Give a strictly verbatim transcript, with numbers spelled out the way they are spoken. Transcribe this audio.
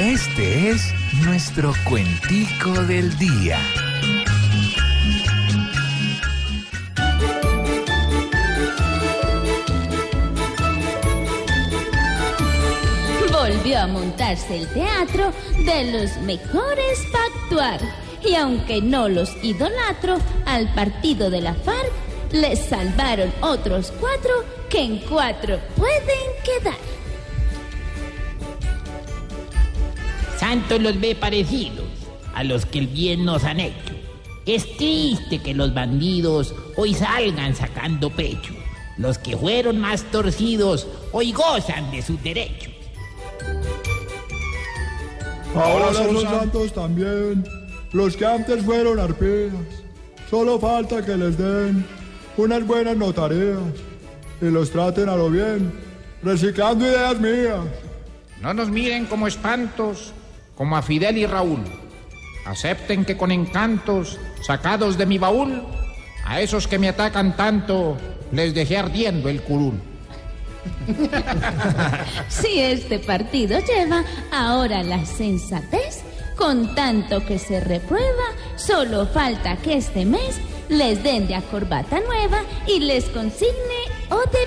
Este es nuestro cuentico del día. Volvió a montarse el teatro de los mejores para actuar. Y aunque no los idolatro, al partido de la FARC les salvaron otros cuatro que en cuatro pueden quedar. Santos los ve parecidos a los que el bien nos han hecho. Es triste que los bandidos hoy salgan sacando pecho. Los que fueron más torcidos hoy gozan de sus derechos. Ahora son los santos también, los que antes fueron arpías. Solo falta que les den unas buenas notarías y los traten a lo bien, reciclando ideas mías. No nos miren como espantos, como a Fidel y Raúl. Acepten que con encantos, sacados de mi baúl, a esos que me atacan tanto, les dejé ardiendo el curul. Si este partido lleva ahora la sensatez, con tanto que se reprueba, solo falta que este mes les den de a corbata nueva y les consigne Odebrecht.